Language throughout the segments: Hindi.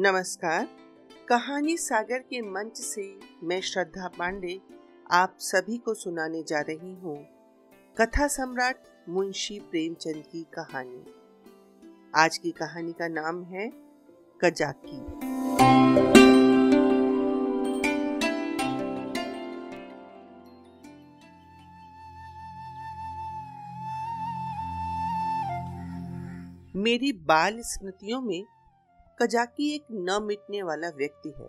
नमस्कार। कहानी सागर के मंच से मैं श्रद्धा पांडे आप सभी को सुनाने जा रही हूँ कथा सम्राट मुंशी प्रेमचंद की कहानी। आज की कहानी का नाम है कजाकी। मेरी बाल स्मृतियों में कजाकी एक न मिटने वाला व्यक्ति है।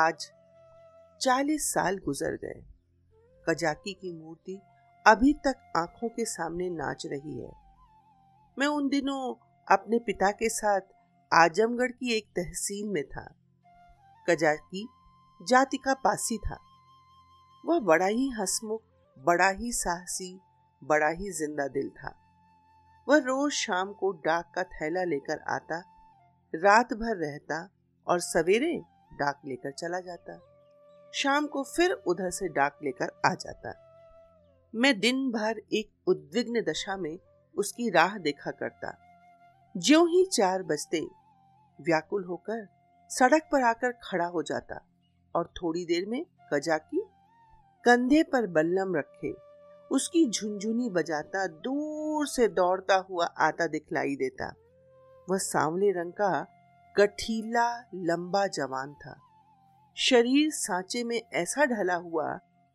आज 40 साल गुजर गए। कजाकी की मूर्ति अभी तक आंखों के सामने नाच रही है। मैं उन दिनों अपने पिता के साथ आजमगढ़ की एक तहसील में था। कजाकी जाति का पासी था। वह बड़ा ही हंसमुख, बड़ा ही साहसी, बड़ा ही जिंदा दिल था। वह रोज शाम को डाक का थैला लेकर आता, रात भर रहता और सवेरे डाक लेकर चला जाता। शाम को फिर उधर से डाक लेकर आ जाता। मैं दिन भर एक उद्विग्न दशा में उसकी राह देखा करता। ज्यों ही 4 बजते व्याकुल होकर सड़क पर आकर खड़ा हो जाता और थोड़ी देर में कजाकी कंधे पर बल्लम रखे उसकी झुनझुनी बजाता दूर से दौड़ता हुआ आता दिखलाई देता। वह सांवले रंग का गठीला लंबा जवान था। शरीर सांचे में ऐसा ढला हुआ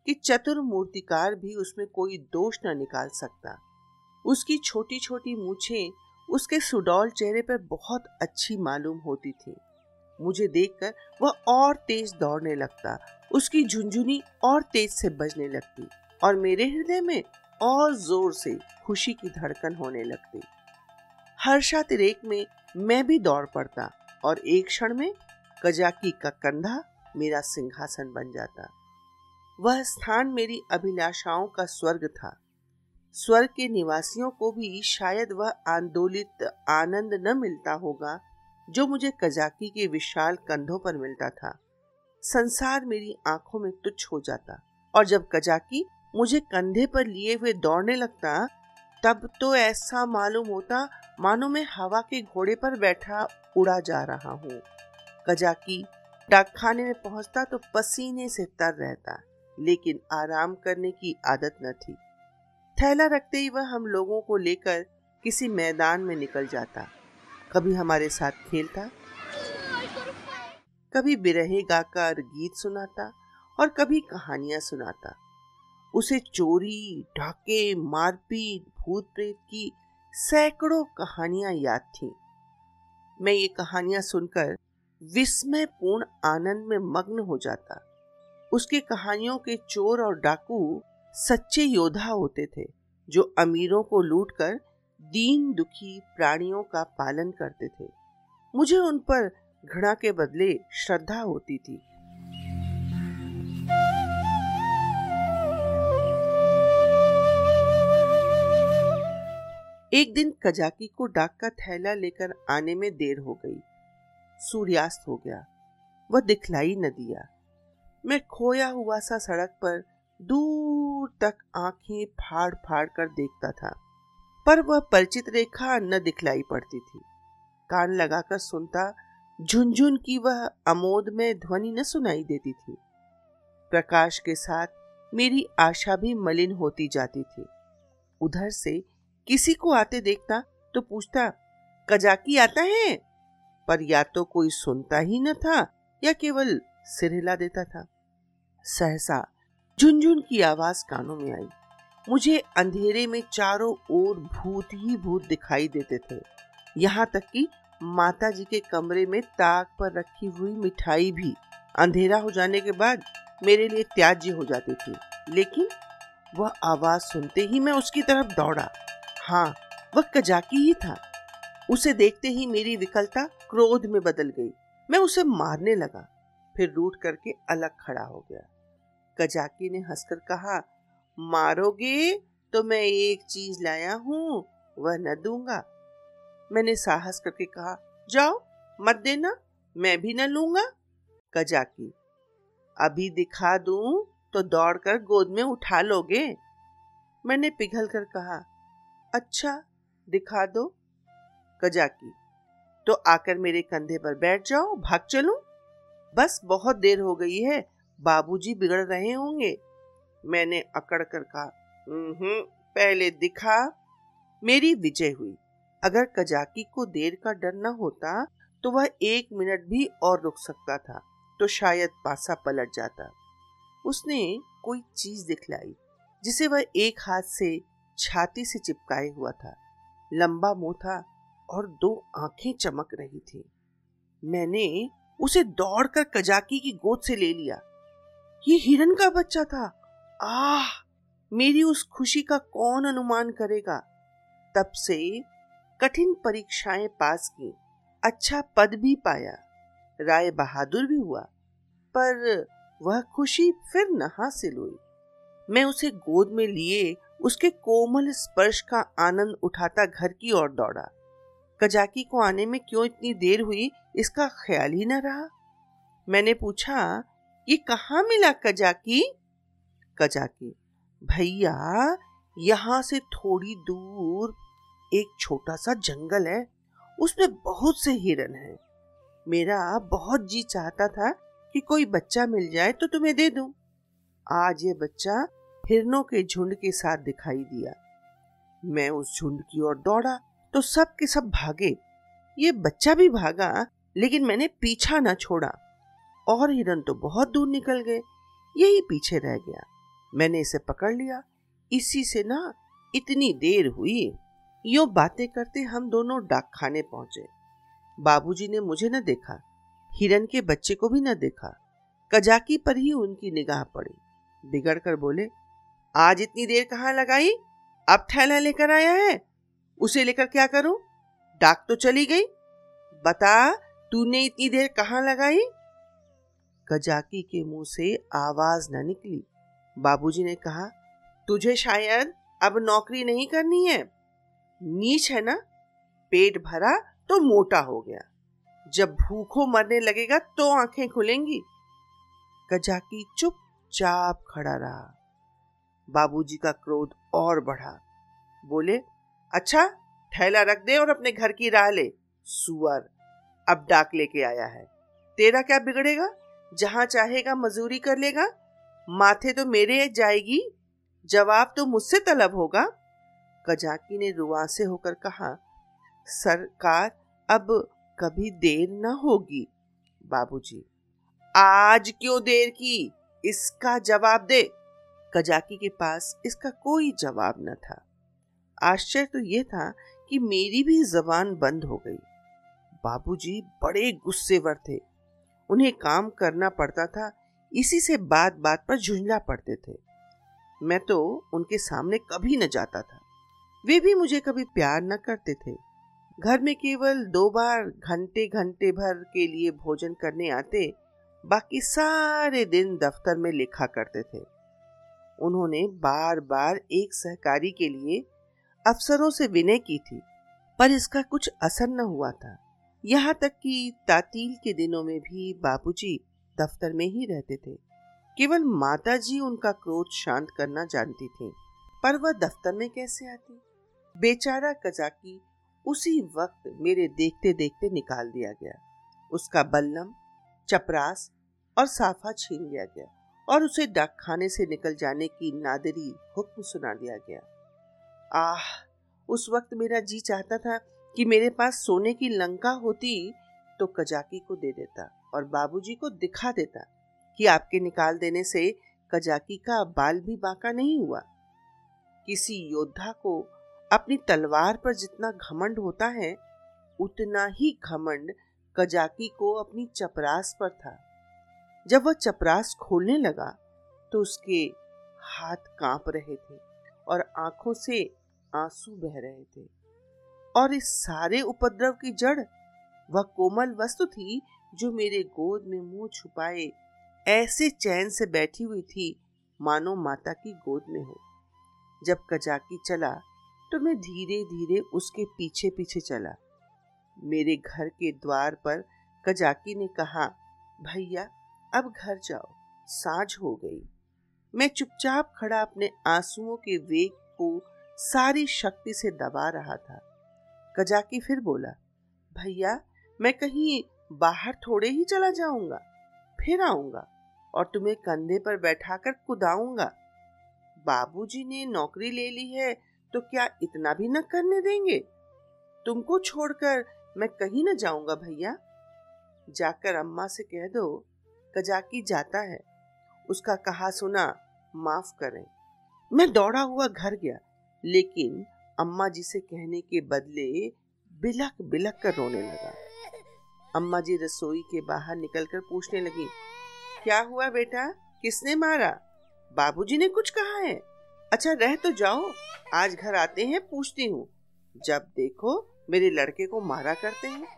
कि चतुर मूर्तिकार भी उसमें कोई दोष न निकाल सकता। उसकी छोटी छोटी मूछें उसके सुडौल चेहरे पर बहुत अच्छी मालूम होती थी। मुझे देखकर वह और तेज दौड़ने लगता, उसकी झुनझुनी और तेज से बजने लगती और मेरे हृदय में और जोर से खुशी की धड़कन होने लगती। हर्षातिरेक में मैं भी दौड़ पड़ता और एक क्षण में कजाकी का कंधा मेरा सिंहासन बन जाता। वह स्थान मेरी अभिलाषाओं का स्वर्ग था। स्वर्ग के निवासियों को भी शायद वह आंदोलित आनंद न मिलता होगा जो मुझे कजाकी के विशाल कंधों पर मिलता था। संसार मेरी आंखों में तुच्छ हो जाता और जब कजाकी मुझे कंधे पर लिए हुए दौड़ने लगता तब तो ऐसा मालूम होता मानो मैं हवा के घोड़े पर बैठा उड़ा जा रहा हूँ। कजाकी डाकखाने में पहुँचता तो पसीने से तर रहता, लेकिन आराम करने की आदत न थी। थैला रखते ही वह हम लोगों को लेकर किसी मैदान में निकल जाता। कभी हमारे साथ खेलता, कभी बिरहे गाकर गीत सुनाता और कभी कहानियाँ सुनाता। उसे चोरी, ढाके, मारपीट, भूत प्रेत की सैकड़ों कहानियां याद थीं। मैं ये कहानियां सुनकर विस्मयपूर्ण आनंद में मग्न हो जाता। उसकी कहानियों के चोर और डाकू सच्चे योद्धा होते थे जो अमीरों को लूटकर दीन दुखी प्राणियों का पालन करते थे। मुझे उन पर घृणा के बदले श्रद्धा होती थी। एक दिन कजाकी को डाक का थैला लेकर आने में देर हो गई। सूर्यास्त हो गया, वह दिखलाई न दिया। मैं खोया हुआ सा सड़क पर दूर तक आंखें फाड़ फाड़ कर देखता था, पर वह परिचित रेखा न दिखलाई पड़ती थी। कान लगाकर सुनता, झुनझुन की वह आमोद में ध्वनि न सुनाई देती थी। प्रकाश के साथ मेरी आशा भी मलिन होती जाती थी। उधर से किसी को आते देखता तो पूछता, कजाकी आता है? पर या तो कोई सुनता ही न था या केवल सिर हिला देता था। सहसा झुनझुन की आवाज कानों में आई। मुझे अंधेरे में चारों ओर भूत ही भूत दिखाई देते थे। यहाँ तक कि माताजी के कमरे में ताक पर रखी हुई मिठाई भी अंधेरा हो जाने के बाद मेरे लिए त्याज्य हो जाती थी। लेकिन वह आवाज सुनते ही मैं उसकी तरफ दौड़ा। हाँ, वह कजाकी ही था। उसे देखते ही मेरी विकलता क्रोध में बदल गई। मैं उसे मारने लगा, फिर रूठ करके अलग खड़ा हो गया। कजाकी ने हंसकर कहा, मारोगे तो मैं एक चीज लाया हूँ, वह न दूंगा। मैंने साहस करके कहा, जाओ मत देना, मैं भी न लूंगा। कजाकी, अभी दिखा दूं तो दौड़कर गोद में उठा लोगे। मैंने पिघल कर कहा, अच्छा दिखा दो। कजाकी, तो आकर मेरे कंधे पर बैठ जाओ, भाग चलूं? बस बहुत देर हो गई है, बाबूजी बिगड़ रहे होंगे। मैंने अकड़ कर कहा, पहले दिखा। मेरी विजय हुई। अगर कजाकी को देर का डर न होता तो वह 1 मिनट भी और रुक सकता था तो शायद पासा पलट जाता। उसने कोई चीज दिखलाई जिसे वह एक हाथ से छाती से चिपकाए हुआ था। लंबा मुंह था और 2 आंखें चमक रही थीं। मैंने उसे दौड़कर कजाकी की गोद से ले लिया। ये हिरन का बच्चा था। आह, मेरी उस खुशी का कौन अनुमान करेगा। तब से कठिन परीक्षाएं पास की, अच्छा पद भी पाया, राय बहादुर भी हुआ, पर वह खुशी फिर न हासिल हुई। मैं उसे गोद में लिए उसके कोमल स्पर्श का आनंद उठाता घर की ओर दौड़ा। कजाकी को आने में क्यों इतनी देर हुई इसका ख्याल ही न रहा। मैंने पूछा, ये कहाँ मिला कजाकी? कजाकी, भैया यहाँ से थोड़ी दूर एक छोटा सा जंगल है, उसमें बहुत से हिरन हैं। मेरा बहुत जी चाहता था कि कोई बच्चा मिल जाए तो तुम्हें दे दूं। आज ये बच्चा हिरनों के झुंड के साथ दिखाई दिया। मैं उस झुंड की ओर दौड़ा तो सब के सब भागे। ये बच्चा भी भागा, लेकिन मैंने पीछा न छोड़ा और हिरन तो बहुत दूर निकल गए, यही पीछे रह गया। मैंने इसे पकड़ लिया, इसी से ना इतनी देर हुई। यूं बातें करते हम दोनों डाकखाने पहुंचे। बाबूजी ने मुझे न देखा, हिरन के बच्चे को भी न देखा, कजाकी पर ही उनकी निगाह पड़ी। बिगड़ कर बोले, आज इतनी देर कहाँ लगाई? अब थैला लेकर आया है, उसे लेकर क्या करूं? डाक तो चली गई। बता, तूने इतनी देर कहाँ लगाई? कजाकी के मुंह से आवाज न निकली। बाबूजी ने कहा, तुझे शायद अब नौकरी नहीं करनी है। नीच है ना, पेट भरा तो मोटा हो गया, जब भूखों मरने लगेगा तो आंखें खुलेंगी। कजाकी चुपचाप खड़ा रहा। बाबूजी का क्रोध और बढ़ा, बोले, अच्छा थैला रख दे और अपने घर की राह ले, सुअर। अब डाक लेके आया है, तेरा क्या बिगड़ेगा? जहां चाहेगा मजदूरी कर लेगा, माथे तो मेरे जाएगी, जवाब तो मुझसे तलब होगा। कजाकी ने रुआ से होकर कहा, सरकार, अब कभी देर ना होगी। बाबूजी, आज क्यों देर की, इसका जवाब दे। कजाकी के पास इसका कोई जवाब न था। आश्चर्य तो यह था कि मेरी भी जबान बंद हो गई। बाबूजी बड़े गुस्सेवर थे, उन्हें काम करना पड़ता था, इसी से बात बात पर झुंझला पड़ते थे। मैं तो उनके सामने कभी न जाता था, वे भी मुझे कभी प्यार न करते थे। घर में केवल 2 बार घंटे घंटे भर के लिए भोजन करने आते, बाकी सारे दिन दफ्तर में लिखा करते थे। उन्होंने बार बार एक सहकारी के लिए अफसरों से विनय की थी, पर इसका कुछ असर न हुआ था। यहाँ तक कि तातील के दिनों में भी बाबूजी दफ्तर में ही रहते थे। केवल माताजी उनका क्रोध शांत करना जानती थी, पर वह दफ्तर में कैसे आती? बेचारा कजाकी उसी वक्त मेरे देखते देखते निकाल दिया गया। उसका बल्लम, चपरास और साफा छीन लिया गया और उसे डाकखाने से निकल जाने की नादरी हुक्म सुना दिया गया। आह, उस वक्त मेरा जी चाहता था कि मेरे पास सोने की लंका होती तो कजाकी को दे देता और बाबूजी को दिखा देता कि आपके निकाल देने से कजाकी का बाल भी बांका नहीं हुआ। किसी योद्धा को अपनी तलवार पर जितना घमंड होता है, उतना ही घमंड कजाकी को अपनी चपरास पर था। जब वह चपरास खोलने लगा तो उसके हाथ कांप रहे थे और आंखों से आंसू बह रहे थे। और इस सारे उपद्रव की जड़ वह कोमल वस्तु थी जो मेरे गोद में मुंह छुपाए ऐसे चैन से बैठी हुई थी, मानो माता की गोद में हो। जब कजाकी चला तो मैं धीरे धीरे उसके पीछे पीछे चला। मेरे घर के द्वार पर कजाकी ने कहा, भैया अब घर जाओ, साँझ हो गई। मैं चुपचाप खड़ा अपने आंसुओं के वेग को सारी शक्ति से दबा रहा था। कजाकी फिर बोला, भैया मैं कहीं बाहर थोड़े ही चला जाऊंगा, फिर आऊंगा और तुम्हें कंधे पर बैठाकर कुदाऊंगा। बाबूजी ने नौकरी ले ली है तो क्या इतना भी न करने देंगे? तुमको छोड़कर मैं कहीं न जाऊंगा भैया। जाकर अम्मा से कह दो कजाकी जाता है, उसका कहा सुना माफ करें। मैं दौड़ा हुआ घर गया, लेकिन अम्मा जी से कहने के बदले बिलख बिलख कर रोने लगा। अम्मा जी रसोई के बाहर निकलकर पूछने लगी, क्या हुआ बेटा, किसने मारा? बाबूजी ने कुछ कहा है? अच्छा रह तो जाओ, आज घर आते हैं पूछती हूँ। जब देखो मेरे लड़के को मारा करते हैं।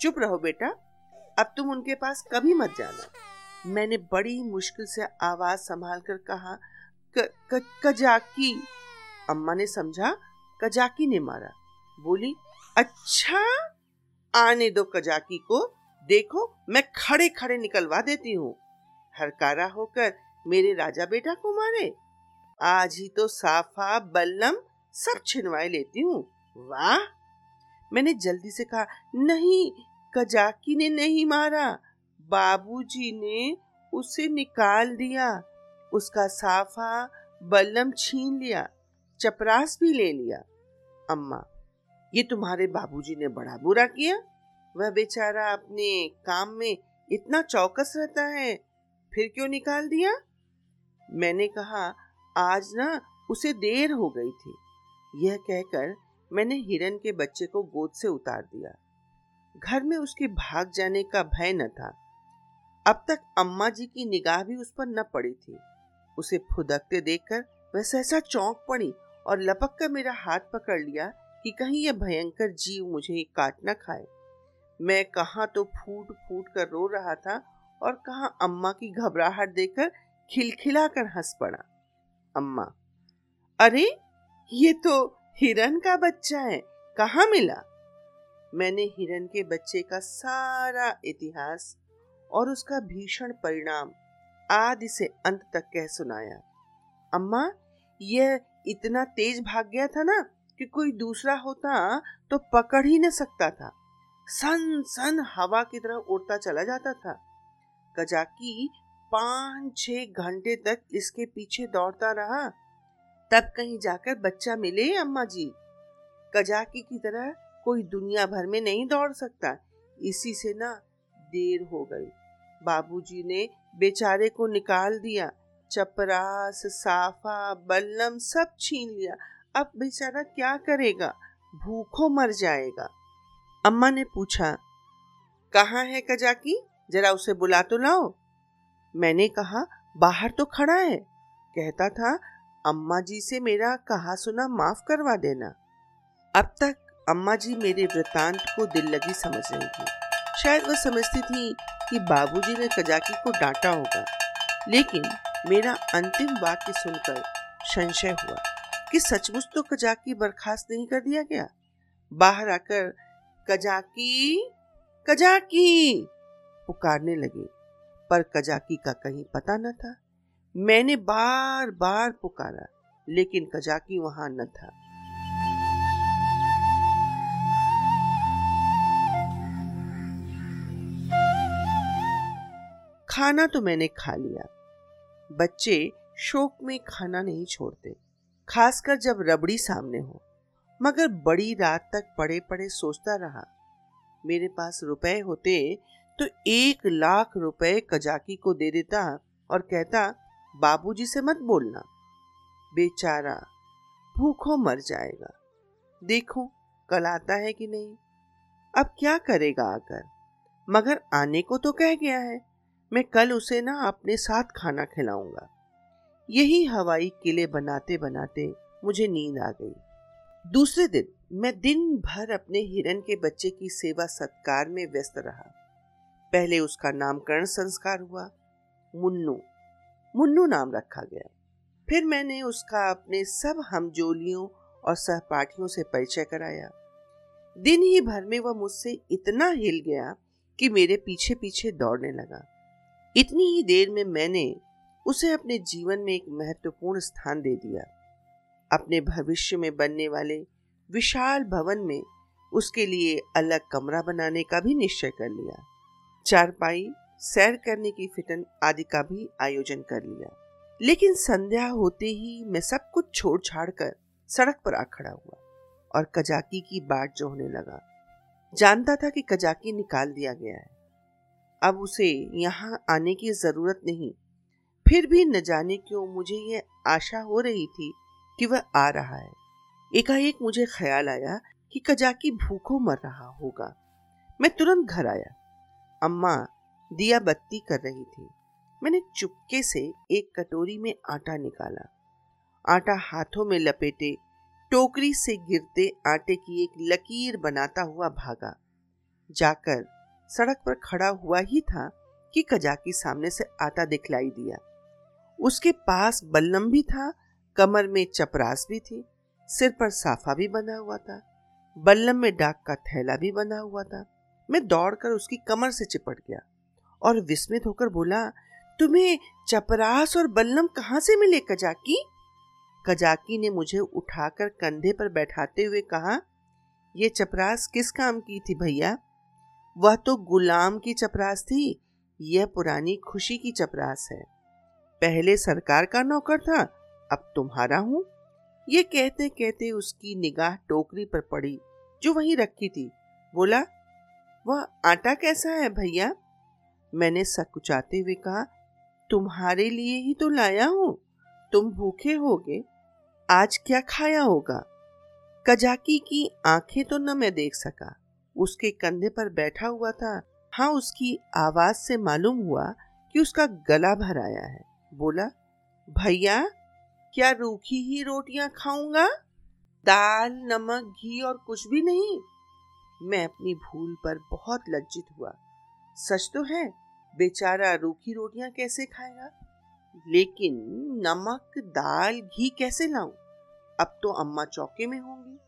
चुप रहो बेटा, अब तुम उनके पास कभी मत जाना। मैंने बड़ी मुश्किल से आवाज संभाल कर कहा, कजाकी। अम्मा ने समझा कजाकी ने मारा। बोली, अच्छा आने दो कजाकी को, देखो मैं खड़े खड़े निकलवा देती हूँ। हरकारा होकर मेरे राजा बेटा को मारे। आज ही तो साफा बल्लम सब छिनवाए लेती हूँ। वाह! मैंने जल्दी से कहा, नहीं कजाकी ने नहीं मारा, बाबूजी ने उसे निकाल दिया, उसका साफा बल्लम छीन लिया, चपरास भी ले लिया। अम्मा, ये तुम्हारे बाबूजी ने बड़ा बुरा किया। वह बेचारा अपने काम में इतना चौकस रहता है, फिर क्यों निकाल दिया? मैंने कहा, आज ना उसे देर हो गई थी। यह कहकर मैंने हिरन के बच्चे को गोद से उतार दिया। घर में उसके भाग जाने का भय न था। अब तक अम्मा जी की निगाह भी उस पर न पड़ी थी। उसे फुदकते देखकर वह सहसा चौंक पड़ी और लपक कर मेरा हाथ पकड़ लिया कि कहीं यह भयंकर जीव मुझे काट न खाए। मैं कहाँ तो फूट फूट कर रो रहा था और कहाँ अम्मा की घबराहट देखकर खिलखिला कर हंस पड़ा। अम्मा, अरे ये तो हिरन का बच्चा है, कहाँ मिला? मैंने हिरन के बच्चे का सारा इतिहास और उसका भीषण परिणाम आदि से अंत तक कह सुनाया। अम्मा, यह इतना तेज भाग गया था ना कि कोई दूसरा होता तो पकड़ ही न सकता था। सन सन हवा की तरह उड़ता चला जाता था। कजाकी 5-6 घंटे तक इसके पीछे दौड़ता रहा, तब कहीं जाकर बच्चा मिले। अम्मा जी, कजाकी की तरह कोई दुनिया भर में नहीं दौड़ सकता। इसी से ना देर हो गई, बाबूजी ने बेचारे को निकाल दिया, चपरास साफा बल्लम सब छीन लिया। अब बेचारा क्या करेगा, भूखों मर जाएगा। अम्मा ने पूछा, कहाँ है कजाकी, जरा उसे बुला तो लाओ। मैंने कहा, बाहर तो खड़ा है। कहता था अम्मा जी से मेरा कहा सुना माफ करवा देना। अब तक अम्मा जी मेरे वृतांत को दिल लगी समझ रही थी। शायद वह समझती थी कि बाबूजी ने कजाकी को डांटा होगा, लेकिन मेरा अंतिम वाक्य सुनकर संशय हुआ कि सचमुच तो कजाकी बर्खास्त नहीं कर दिया गया। बाहर आकर कजाकी कजाकी पुकारने लगे, पर कजाकी का कहीं पता न था। मैंने बार बार पुकारा, लेकिन कजाकी वहां न था। खाना तो मैंने खा लिया। बच्चे शौक में खाना नहीं छोड़ते, खासकर जब रबड़ी सामने हो। मगर बड़ी रात तक पड़े पड़े सोचता रहा। मेरे पास रुपए होते तो 1,00,000 रुपए कजाकी को दे देता और कहता, बाबूजी से मत बोलना, बेचारा भूखों मर जाएगा। देखो कल आता है कि नहीं। अब क्या करेगा आकर, मगर आने को तो कह गया है। मैं कल उसे ना अपने साथ खाना खिलाऊंगा। यही हवाई किले बनाते बनाते मुझे नींद आ गई। दूसरे दिन मैं दिन भर अपने हिरन के बच्चे की सेवा सत्कार में व्यस्त रहा। पहले उसका नामकरण संस्कार हुआ, मुन्नू नाम रखा गया। फिर मैंने उसका अपने सब हमजोलियों और सहपाठियों से परिचय कराया। दिन ही भर में वह मुझसे इतना हिल गया कि मेरे पीछे पीछे दौड़ने लगा। इतनी ही देर में मैंने उसे अपने जीवन में एक महत्वपूर्ण स्थान दे दिया। अपने भविष्य में बनने वाले विशाल भवन में उसके लिए अलग कमरा बनाने का भी निश्चय कर लिया। चारपाई, सैर करने की फिटन आदि का भी आयोजन कर लिया। लेकिन संध्या होते ही मैं सब कुछ छोड़ छाड़ कर सड़क पर आ खड़ा हुआ और कजाकी की बाट जोहने लगा। जानता था कि कजाकी निकाल दिया गया है, अब उसे यहाँ आने की ज़रूरत नहीं। फिर भी न जाने क्यों मुझे ये आशा हो रही थी कि वह आ रहा है। एकाएक मुझे ख्याल आया कि कजाकी भूखों मर रहा होगा। मैं तुरंत घर आया। अम्मा दिया बत्ती कर रही थी। मैंने चुपके से एक कटोरी में आटा निकाला। आटा हाथों में लपेटे टोकरी से गिरते आटे की एक लकीर बनाता हुआ भागा। जाकर सड़क पर खड़ा हुआ ही था कि कजाकी सामने से आता दिखलाई दिया। उसके पास बल्लम भी था, कमर में चपरास भी थी, सिर पर साफा भी बंधा हुआ था, बल्लम में डाक का थैला भी बंधा हुआ था। मैं दौड़कर उसकी कमर से चिपट गया और विस्मित होकर बोला, तुम्हें चपरास और बल्लम कहाँ से मिले कजाकी? कजाकी ने मुझे उठाकर कंधे पर बैठाते हुए कहा, यह चपरास किस काम की थी भैया? वह तो गुलाम की चपरास थी, यह पुरानी खुशी की चपरास है। पहले सरकार का नौकर था, अब तुम्हारा हूँ। ये कहते कहते उसकी निगाह टोकरी पर पड़ी जो वहीं रखी थी। बोला, वह आटा कैसा है भैया? मैंने सकुचाते हुए कहा, तुम्हारे लिए ही तो लाया हूँ, तुम भूखे होगे, आज क्या खाया होगा? कजाकी की आंखें तो न मैं देख सका, उसके कंधे पर बैठा हुआ था। हाँ, उसकी आवाज से मालूम हुआ कि उसका गला भर आया है। बोला, भैया क्या रूखी ही रोटियां खाऊंगा? दाल, नमक, घी और कुछ भी नहीं? मैं अपनी भूल पर बहुत लज्जित हुआ। सच तो है, बेचारा रूखी रोटियां कैसे खाएगा, लेकिन नमक, दाल, घी कैसे लाऊं? अब तो अम्मा चौके में होंगी।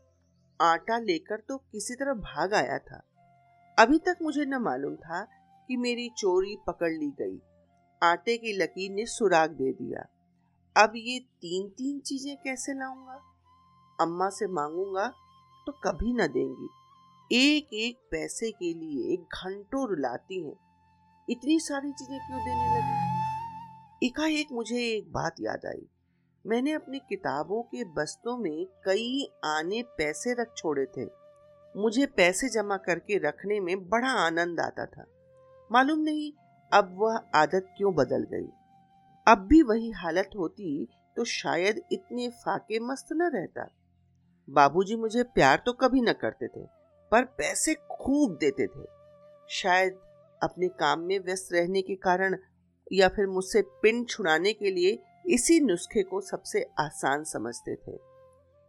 आटा लेकर तो किसी तरह भाग आया था। अभी तक मुझे न मालूम था कि मेरी चोरी पकड़ ली गई। आटे की लकीर ने सुराग दे दिया। अब ये तीन तीन चीजें कैसे लाऊंगा? अम्मा से मांगूंगा तो कभी न देंगी। एक एक पैसे के लिए घंटों रुलाती हैं। इतनी सारी चीजें क्यों देने लगी? एकाएक मुझे एक बात याद आई। मैंने अपनी किताबों के बस्तों में कई आने पैसे रख छोड़े थे। मुझे पैसे जमा करके रखने में बड़ा आनंद आता था। मालूम नहीं अब वह आदत क्यों बदल गई। अब भी वही हालत होती तो शायद इतने फाके मस्त न रहता। बाबूजी मुझे प्यार तो कभी न करते थे, पर पैसे खूब देते थे। शायद अपने काम में व्यस्त रहने के कारण या फिर मुझसे पिन छुड़ाने के लिए इसी नुस्खे को सबसे आसान समझते थे।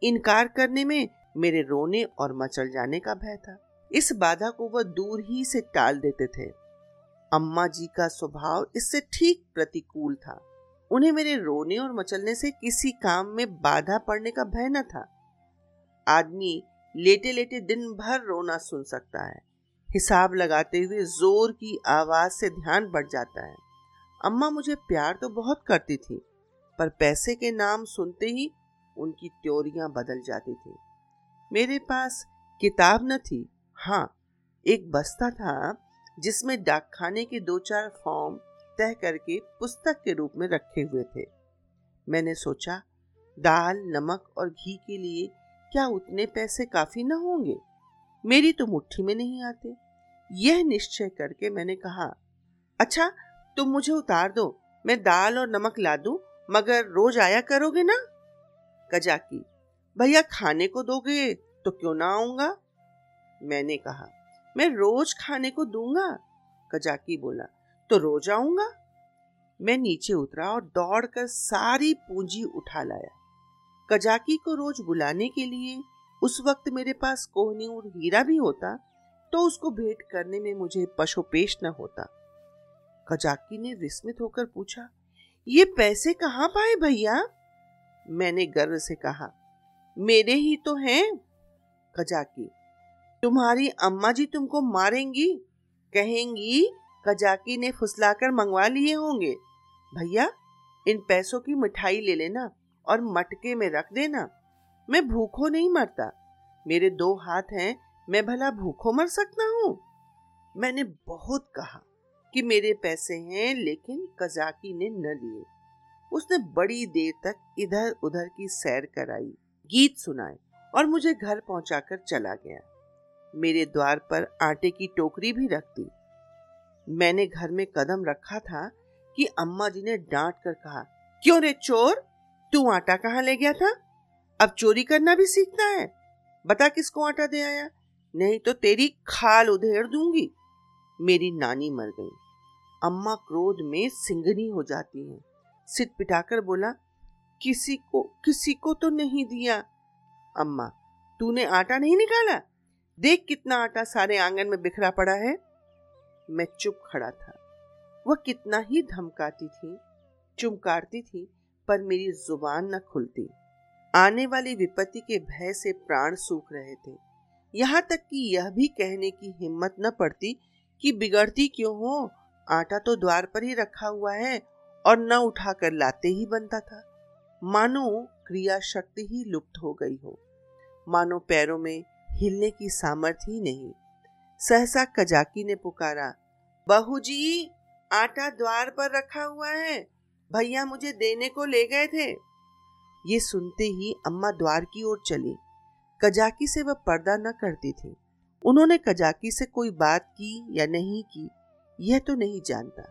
इनकार करने में मेरे रोने और मचल जाने का भय था। इस बाधा को वह दूर ही से टाल देते थे। अम्मा जी का स्वभाव इससे ठीक प्रतिकूल था। उन्हें मेरे रोने और मचलने से किसी काम में बाधा पड़ने का भय न था। आदमी लेटे लेटे दिन भर रोना सुन सकता है। हिसाब लगाते हुए जोर की आवाज से ध्यान बढ़ जाता है। अम्मा मुझे प्यार तो बहुत करती थी, पर पैसे के नाम सुनते ही उनकी त्योरियां बदल जाती थी। मेरे पास किताब न थी। हाँ, एक बस्ता था जिसमें डाकखाने के दो चार फॉर्म तय करके पुस्तक के रूप में रखे हुए थे। मैंने सोचा, दाल, नमक और घी के लिए क्या उतने पैसे काफी न होंगे? मेरी तो मुट्ठी में नहीं आते। यह निश्चय करके मैंने कहा, अच्छा तुम मुझे उतार दो, मैं दाल और नमक ला दूं, मगर रोज आया करोगे ना? कजाकी, भैया खाने को दोगे तो क्यों ना आऊंगा? मैंने कहा, मैं रोज खाने को दूंगा। कजाकी बोला, तो रोज आऊंगा। मैं नीचे उतरा और दौड़कर सारी पूंजी उठा लाया। कजाकी को रोज बुलाने के लिए उस वक्त मेरे पास कोहनूर हीरा भी होता तो उसको भेंट करने में मुझे पशोपेश न होता। कजाकी ने विस्मित होकर पूछा, ये पैसे कहाँ पाए भैया? मैंने गर्व से कहा, मेरे ही तो हैं। कजाकी, तुम्हारी अम्मा जी तुमको मारेंगी, कहेंगी कजाकी ने फुसलाकर मंगवा लिए होंगे। भैया इन पैसों की मिठाई ले लेना और मटके में रख देना। मैं भूखों नहीं मरता, मेरे दो हाथ हैं, मैं भला भूखों मर सकता हूँ। मैंने बहुत कहा कि मेरे पैसे हैं, लेकिन कजाकी ने न लिए। उसने बड़ी देर तक इधर उधर की सैर कराई, गीत सुनाए और मुझे घर पहुंचाकर चला गया। मेरे द्वार पर आटे की टोकरी भी रख दी। मैंने घर में कदम रखा था कि अम्मा जी ने डांट कर कहा, क्यों रे चोर, तू आटा कहाँ ले गया था? अब चोरी करना भी सीखना है? बता किसको आटा दे आया, नहीं तो तेरी खाल उधेड़ दूंगी। मेरी नानी मर गई। अम्मा क्रोध में सिंघनी हो जाती है। सिर पिटाकर बोला, किसी को तो नहीं दिया। अम्मा, तूने आटा नहीं निकाला? देख कितना आटा सारे आंगन में बिखरा पड़ा है। मैं चुप खड़ा था। वह कितना ही धमकाती थी, चुमकारती थी, पर मेरी जुबान न खुलती। आने वाली विपत्ति के भय से प्राण सूख रहे थे। यहाँ तक कि यह भी कहने की हिम्मत न पड़ती कि बिगड़ती क्यों हो, आटा तो द्वार पर ही रखा हुआ है और न उठाकर लाते ही बनता था। मानो क्रिया शक्ति ही लुप्त हो गई हो, मानो पैरों में हिलने की सामर्थ्य ही नहीं। सहसा कजाकी ने पुकारा, बहू जी, आटा द्वार पर रखा हुआ है, भैया मुझे देने को ले गए थे। ये सुनते ही अम्मा द्वार की ओर चली। कजाकी से वह पर्दा न करती थी। उन्होंने कजाकी से कोई बात की या नहीं की, यह तो नहीं जानता,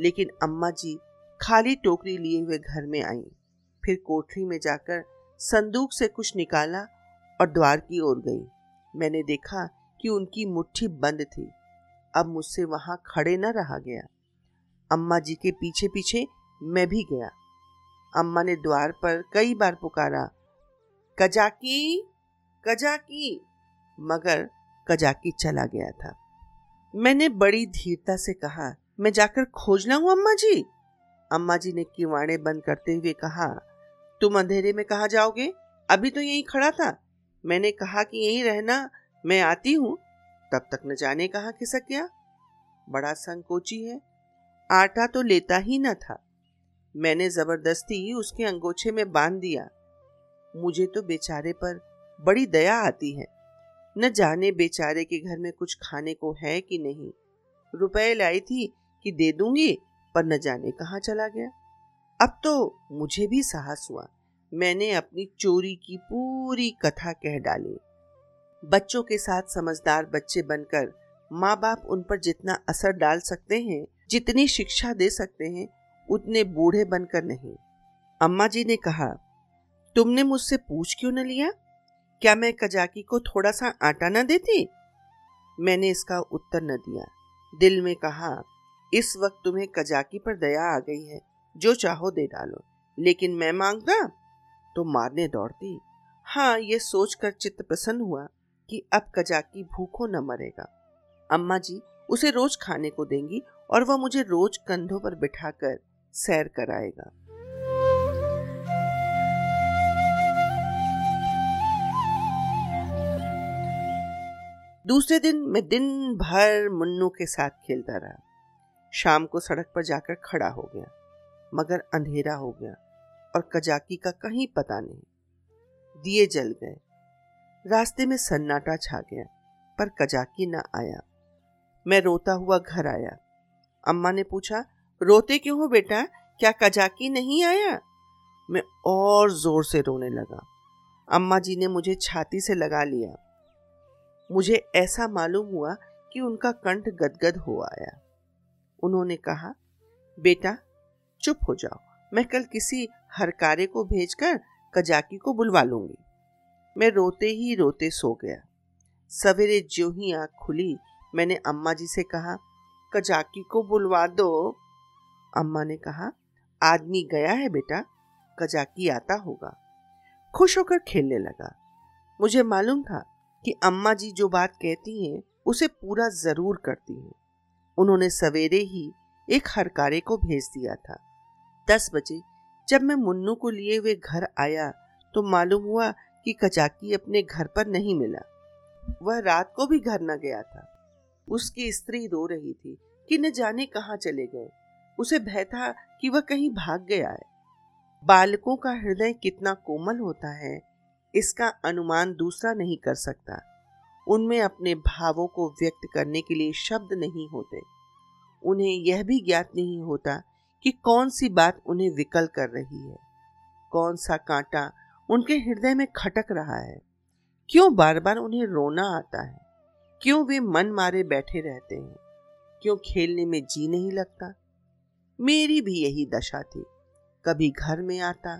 लेकिन अम्मा जी खाली टोकरी लिए हुए घर में आई। फिर कोठरी में जाकर संदूक से कुछ निकाला और द्वार की ओर गई। मैंने देखा कि उनकी मुट्ठी बंद थी। अब मुझसे वहां खड़े न रहा गया। अम्मा जी के पीछे पीछे मैं भी गया। अम्मा ने द्वार पर कई बार पुकारा, कजाकी, कजाकी, मगर कजाकी चला गया था। मैंने बड़ी धीरता से कहा, मैं जाकर खोज लाऊं अम्मा जी। अम्मा जी ने किवाड़े बंद करते हुए कहा, तुम अंधेरे में कहाँ जाओगे? अभी तो यहीं खड़ा था। मैंने कहा कि यहीं रहना, मैं आती हूँ। तब तक न जाने कहाँ खिसक गया। बड़ा संकोची है, आटा तो लेता ही न था। मैंने जबरदस्ती उसके अंगोछे में बांध दिया। मुझे तो बेचारे पर बड़ी दया आती है। न जाने बेचारे के घर में कुछ खाने को है कि नहीं। रुपए लाई थी कि दे दूंगी, पर न जाने कहाँ चला गया। अब तो मुझे भी साहस हुआ। मैंने अपनी चोरी की पूरी कथा कह डाली। बच्चों के साथ समझदार बच्चे बनकर माँ बाप उन पर जितना असर डाल सकते हैं, जितनी शिक्षा दे सकते हैं, उतने बूढ़े बनकर नहीं। अम्मा जी ने कहा, तुमने मुझसे पूछ क्यों न लिया? क्या मैं कजाकी को थोड़ा सा आटा न देती? मैंने इसका उत्तर न दिया। दिल में कहा, इस वक्त तुम्हें कजाकी पर दया आ गई है, जो चाहो दे डालो, लेकिन मैं मांगता तो मारने दौड़ती। हाँ, ये सोचकर चित्त प्रसन्न हुआ कि अब कजाकी भूखों न मरेगा। अम्मा जी उसे रोज खाने को देंगी और वह मुझे रोज कंधों पर बिठाकर सैर कराएगा। दूसरे दिन मैं दिन भर मुन्नू के साथ खेलता रहा। शाम को सड़क पर जाकर खड़ा हो गया, मगर अंधेरा हो गया और कजाकी का कहीं पता नहीं। दिए जल गए, रास्ते में सन्नाटा छा गया, पर कजाकी न आया। मैं रोता हुआ घर आया। अम्मा ने पूछा, रोते क्यों हो बेटा, क्या कजाकी नहीं आया? मैं और जोर से रोने लगा। अम्मा जी ने मुझे छाती से लगा लिया। मुझे ऐसा मालूम हुआ कि उनका कंठ गदगद हो आया। उन्होंने कहा, बेटा चुप हो जाओ, मैं कल किसी हरकारे को भेजकर कजाकी को बुलवा लूंगी। मैं रोते ही रोते सो गया। सवेरे ज्यों ही आँख खुली, मैंने अम्मा जी से कहा, कजाकी को बुलवा दो। अम्मा ने कहा, आदमी गया है बेटा, कजाकी आता होगा। खुश होकर खेलने लगा। मुझे मालूम था कि अम्मा जी जो बात कहती हैं उसे पूरा ज़रूर करती हैं। उन्होंने सवेरे ही एक हरकारे को भेज दिया था। 10 बजे जब मैं मुन्नू को लिए हुए घर आया तो मालूम हुआ कि कजाकी अपने घर पर नहीं मिला। वह रात को भी घर न गया था। उसकी स्त्री रो रही थी कि न जाने कहाँ चले गए। उसे भय था कि वह कहीं भाग गया है। बालकों का हृदय कितना कोमल होता है, इसका अनुमान दूसरा नहीं कर सकता। उनमें अपने भावों को व्यक्त करने के लिए शब्द नहीं होते। उन्हें यह भी ज्ञात नहीं होता कि कौन सी बात उन्हें विकल कर रही है, कौन सा कांटा उनके हृदय में खटक रहा है। क्यों बार बार उन्हें रोना आता है? क्यों वे मन मारे बैठे रहते हैं? क्यों खेलने में जी नहीं लगता? मेरी भी यही दशा थी। कभी घर में आता,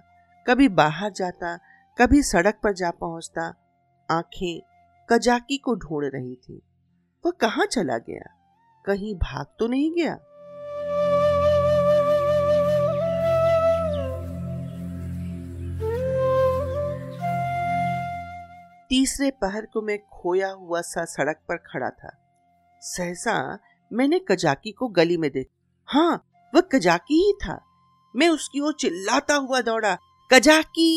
कभी बाहर जाता, कभी सड़क पर जा पहुंचता। आंखें कजाकी को ढूंढ रही थी। वह कहाँ चला गया? कहीं भाग तो नहीं गया? तीसरे पहर को मैं खोया हुआ सा सड़क पर खड़ा था। सहसा मैंने कजाकी को गली में देखा। हाँ, वह कजाकी ही था। मैं उसकी ओर चिल्लाता हुआ दौड़ा, कजाकी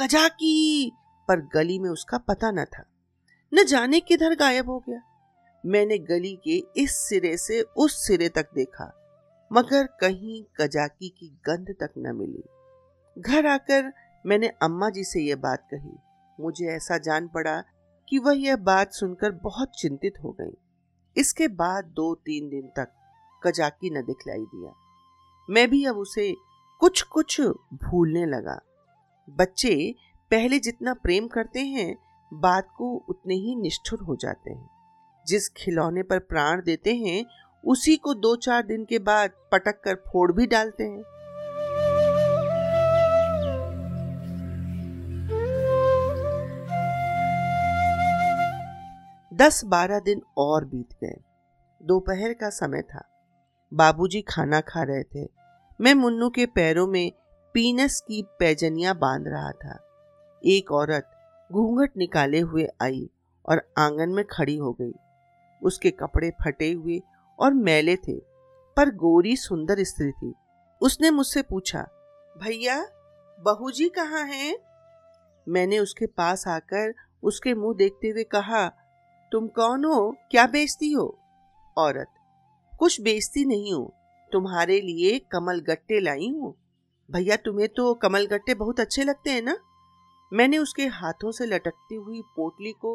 कजाकी, पर गली में उसका पता न था। न जाने किधर गायब हो गया। मैंने गली के इस सिरे से उस सिरे तक देखा, मगर कहीं कजाकी की गंध तक न मिली। घर आकर मैंने अम्मा जी से यह बात कही। मुझे ऐसा जान पड़ा कि वह यह बात सुनकर बहुत चिंतित हो गई। इसके बाद 2-3 दिन तक कजाकी न दिखलाई दिया। मैं भी अब उसे कुछ कुछ भूलने लगा। बच्चे पहले जितना प्रेम करते हैं, बात को उतने ही निष्ठुर हो जाते हैं। जिस खिलौने पर प्राण देते हैं, उसी को 2-4 दिन के बाद पटक कर फोड़ भी डालते हैं। दस 12 दिन और बीत गए। दोपहर का समय था। बाबूजी खाना खा रहे थे। मैं मुन्नू के पैरों में पीनस की पैजनियाँ बांध रहा था। एक औरत घूंघट निकाले हुए आई और आंगन में खड़ी हो गई। उसके कपड़े फटे हुए और मैले थे, पर गोरी सुंदर स्त्री थी। उसने मुझसे पूछा, भैया बहू जी कहाँ हैं? मैंने उसके पास आकर उसके मुंह देखते हुए कहा, तुम कौन हो? क्या बेचती हो? औरत, कुछ बेचती नहीं हूँ, तुम्हारे लिए कमलगट्टे लाई हूँ। भैया तुम्हें तो कमलगट्टे बहुत अच्छे लगते हैं ना? मैंने उसके हाथों से लटकती हुई पोटली को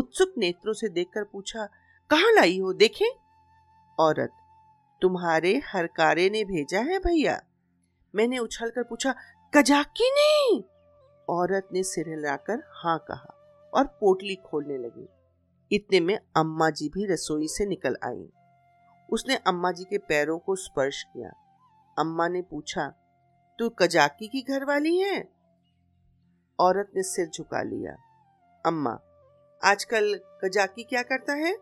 उत्सुक नेत्रों से देखकर पूछा, कहाँ लाई हो देखें? औरत, तुम्हारे हरकारे ने भेजा है भैया। मैंने उछल कर पूछा, कजाकी ने? औरत ने सिर हिलाकर हाँ कहा और पोटली खोलने लगी। इतने में अम्मा जी भी रसोई से निकल आई। उसने अम्मा जी के पैरों को स्पर्श किया। अम्मा ने पूछा, तू कजाकी की घरवाली है? औरत ने सिर झुका लिया। अम्मा, आजकल कजाकी क्या करता है?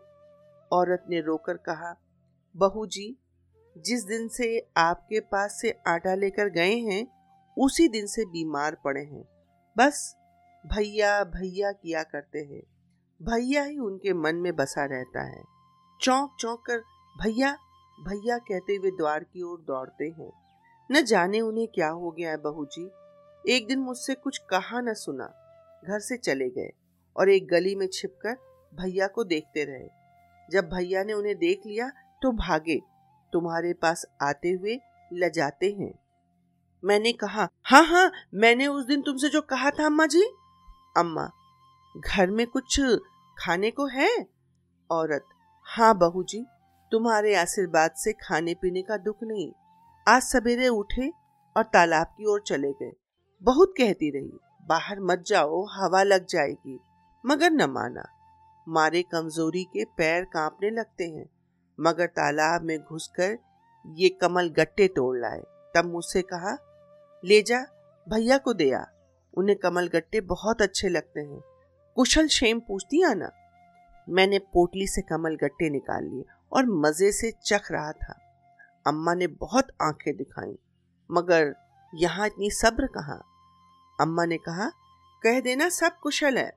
औरत ने रोकर कहा, बहू जी, जिस दिन से आपके पास से आटा लेकर गए हैं, उसी दिन से बीमार पड़े हैं। बस भैया भैया किया करते हैं। भैया ही उनके मन में बसा रहता है। चौंक चौंक कर भैया भैया कहते हुए द्वार की ओर दौड़ते हैं। न जाने उन्हें क्या हो गया है बहू जी। एक दिन मुझसे कुछ कहा न सुना, घर से चले गए और एक गली में छिपकर भैया को देखते रहे। जब भैया ने उन्हें देख लिया तो भागे, तुम्हारे पास आते हुए लजाते हैं। मैंने कहा, हाँ हाँ, मैंने उस दिन तुमसे जो कहा था अम्मा जी। अम्मा, घर में कुछ खाने को है? औरत, हाँ बहू जी, तुम्हारे आशीर्वाद से खाने पीने का दुख नहीं। आज सवेरे उठे और तालाब की ओर चले गए। बहुत कहती रही, बाहर मत जाओ, हवा लग जाएगी, मगर न माना। मारे कमजोरी के पैर कांपने लगते हैं, मगर तालाब में घुसकर ये कमल गट्टे तोड़ लाए। तब मुझसे कहा, ले जा, भैया को दे आ, उन्हें कमल गट्टे बहुत अच्छे लगते हैं। कुशल क्षेम पूछती आना। मैंने पोटली से कमलगट्टे निकाल लिए और मज़े से चख रहा था। अम्मा ने बहुत आंखें दिखाई, मगर यहाँ इतनी सब्र कहाँ। अम्मा ने कहा, कह देना सब कुशल है।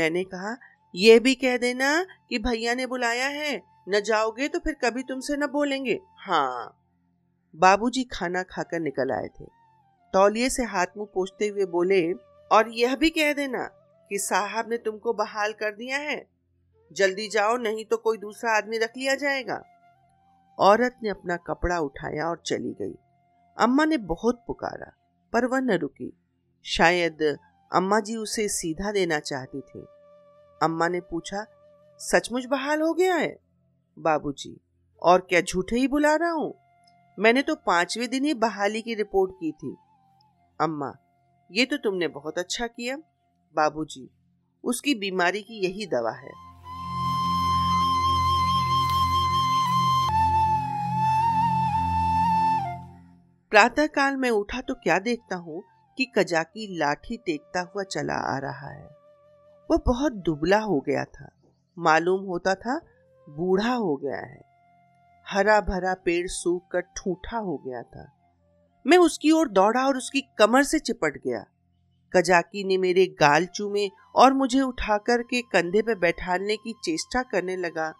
मैंने कहा, यह भी कह देना कि भैया ने बुलाया है, न जाओगे तो फिर कभी तुमसे न बोलेंगे। हाँ। बाबूजी खाना खाकर निकल आए थे। तौलिए से हाथ मुँह पोंछते हुए बोले, और यह भी कह देना कि साहब ने तुमको बहाल कर दिया है। जल्दी जाओ, नहीं तो कोई दूसरा आदमी रख लिया जाएगा। औरत ने अपना कपड़ा उठाया और चली गई। अम्मा ने बहुत पुकारा, पर वह न रुकी। शायद अम्मा जी उसे सीधा देना चाहती थी। अम्मा ने पूछा, सचमुच बहाल हो गया है? बाबूजी, और क्या झूठे ही बुला रहा हूँ? मैंने तो 5वें दिन ही बहाली की रिपोर्ट की थी। अम्मा, ये तो तुमने बहुत अच्छा किया। बाबूजी, उसकी बीमारी की यही दवा है। प्रातः काल मैं उठा तो क्या देखता हूँ कि कजाकी लाठी टेकता हुआ चला आ रहा है। वह बहुत दुबला हो गया था, मालूम होता था बूढ़ा हो गया है। हरा भरा पेड़ सूख कर ठूठा हो गया था। मैं उसकी ओर दौड़ा और उसकी कमर से चिपट गया। कजाकी ने मेरे गाल चूमे और मुझे उठाकर के कंधे पर बैठाने की चेष्टा करने लगा,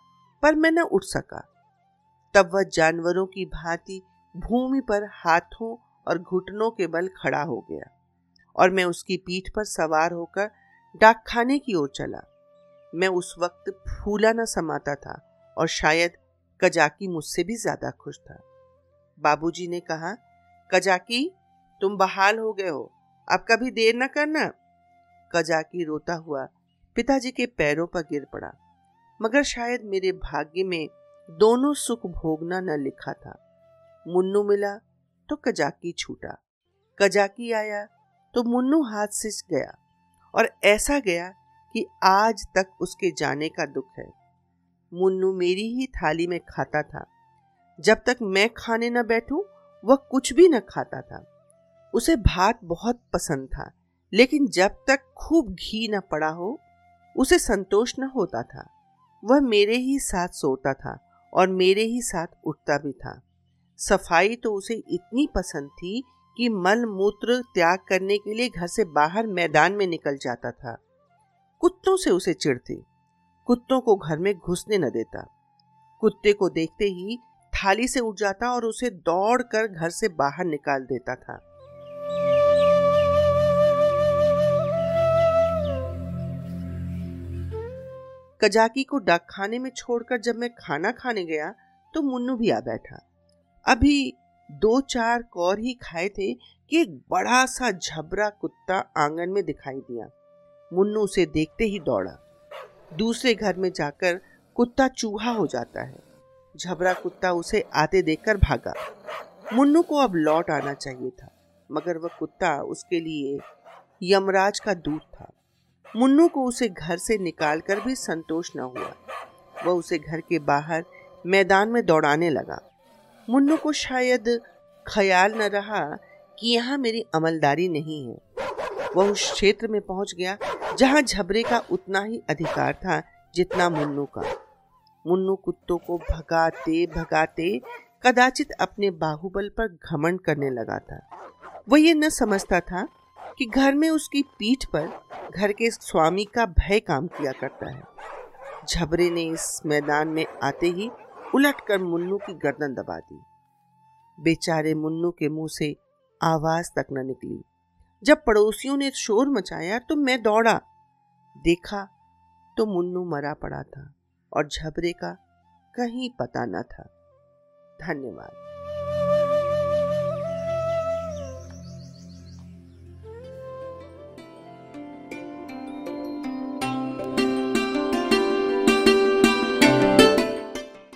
पर मैं न उठ सका। तब वह जानवरों की भांति भूमि पर हाथों और घुटनों के बल खड़ा हो गया और मैं उसकी पीठ पर सवार होकर डाकखाने की ओर चला। मैं उस वक्त फूला न समाता था और शायद कजाकी मुझसे भी ज्यादा खुश था। बाबूजी ने कहा, कजाकी तुम बहाल हो गए हो, अब कभी देर न करना। कजाकी रोता हुआ पिताजी के पैरों पर गिर पड़ा, मगर शायद मेरे भाग्य में दोनों सुख भोगना न लिखा था। मुन्नू मिला तो कजाकी छूटा, कजाकी आया तो मुन्नू हाथ से गया और ऐसा गया कि आज तक उसके जाने का दुख है। मुन्नू मेरी ही थाली में खाता था। जब तक मैं खाने न बैठूं वह कुछ भी न खाता था। उसे भात बहुत पसंद था, लेकिन जब तक खूब घी न पड़ा हो उसे संतोष न होता था। वह मेरे ही साथ सोता था और मेरे ही साथ उठता भी था। सफाई तो उसे इतनी पसंद थी कि मल मूत्र त्याग करने के लिए घर से बाहर मैदान में निकल जाता था। कुत्तों से उसे चिढ़ थी, कुत्तों को घर में घुसने न देता। कुत्ते को देखते ही थाली से उठ जाता और उसे दौड़ कर घर से बाहर निकाल देता था। कजाकी को डाकखाने में छोड़कर जब मैं खाना खाने गया तो मुन्नू भी आ बैठा। अभी 2-4 कौर ही खाए थे कि एक बड़ा सा झबरा कुत्ता आंगन में दिखाई दिया। मुन्नू उसे देखते ही दौड़ा। दूसरे घर में जाकर कुत्ता चूहा हो जाता है। झबरा कुत्ता उसे आते देखकर भागा। मुन्नू को अब लौट आना चाहिए था, मगर वह कुत्ता उसके लिए यमराज का दूत था। मुन्नू को उसे घर से निकालकर भी संतोष न हुआ। वह उसे घर के बाहर मैदान में दौड़ाने लगा। मुन्नू को शायद ख्याल न रहा कि यहाँ मेरी अमलदारी नहीं है। वह उस क्षेत्र में पहुँच गया जहाँ झबरे का उतना ही अधिकार था जितना मुन्नू का। मुन्नू कुत्तों को भगाते भगाते कदाचित अपने बाहुबल पर घमंड करने लगा था। वह ये न समझता था कि घर में उसकी पीठ पर घर के स्वामी का भय काम किया करता है। झबरे ने इस मैदान में आते ही उलटकर मुन्नू की गर्दन दबा दी। बेचारे मुन्नू के मुंह से आवाज तक न निकली। जब पड़ोसियों ने शोर मचाया तो मैं दौड़ा, देखा तो मुन्नू मरा पड़ा था और झबरे का कहीं पता न था। धन्यवाद।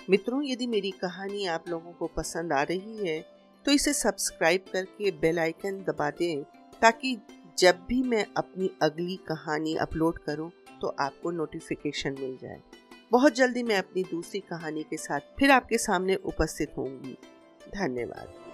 मित्रों, यदि मेरी कहानी आप लोगों को पसंद आ रही है तो इसे सब्सक्राइब करके बेल आइकन दबा दें, ताकि जब भी मैं अपनी अगली कहानी अपलोड करूं तो आपको नोटिफिकेशन मिल जाए। बहुत जल्दी मैं अपनी दूसरी कहानी के साथ फिर आपके सामने उपस्थित होंगी। धन्यवाद।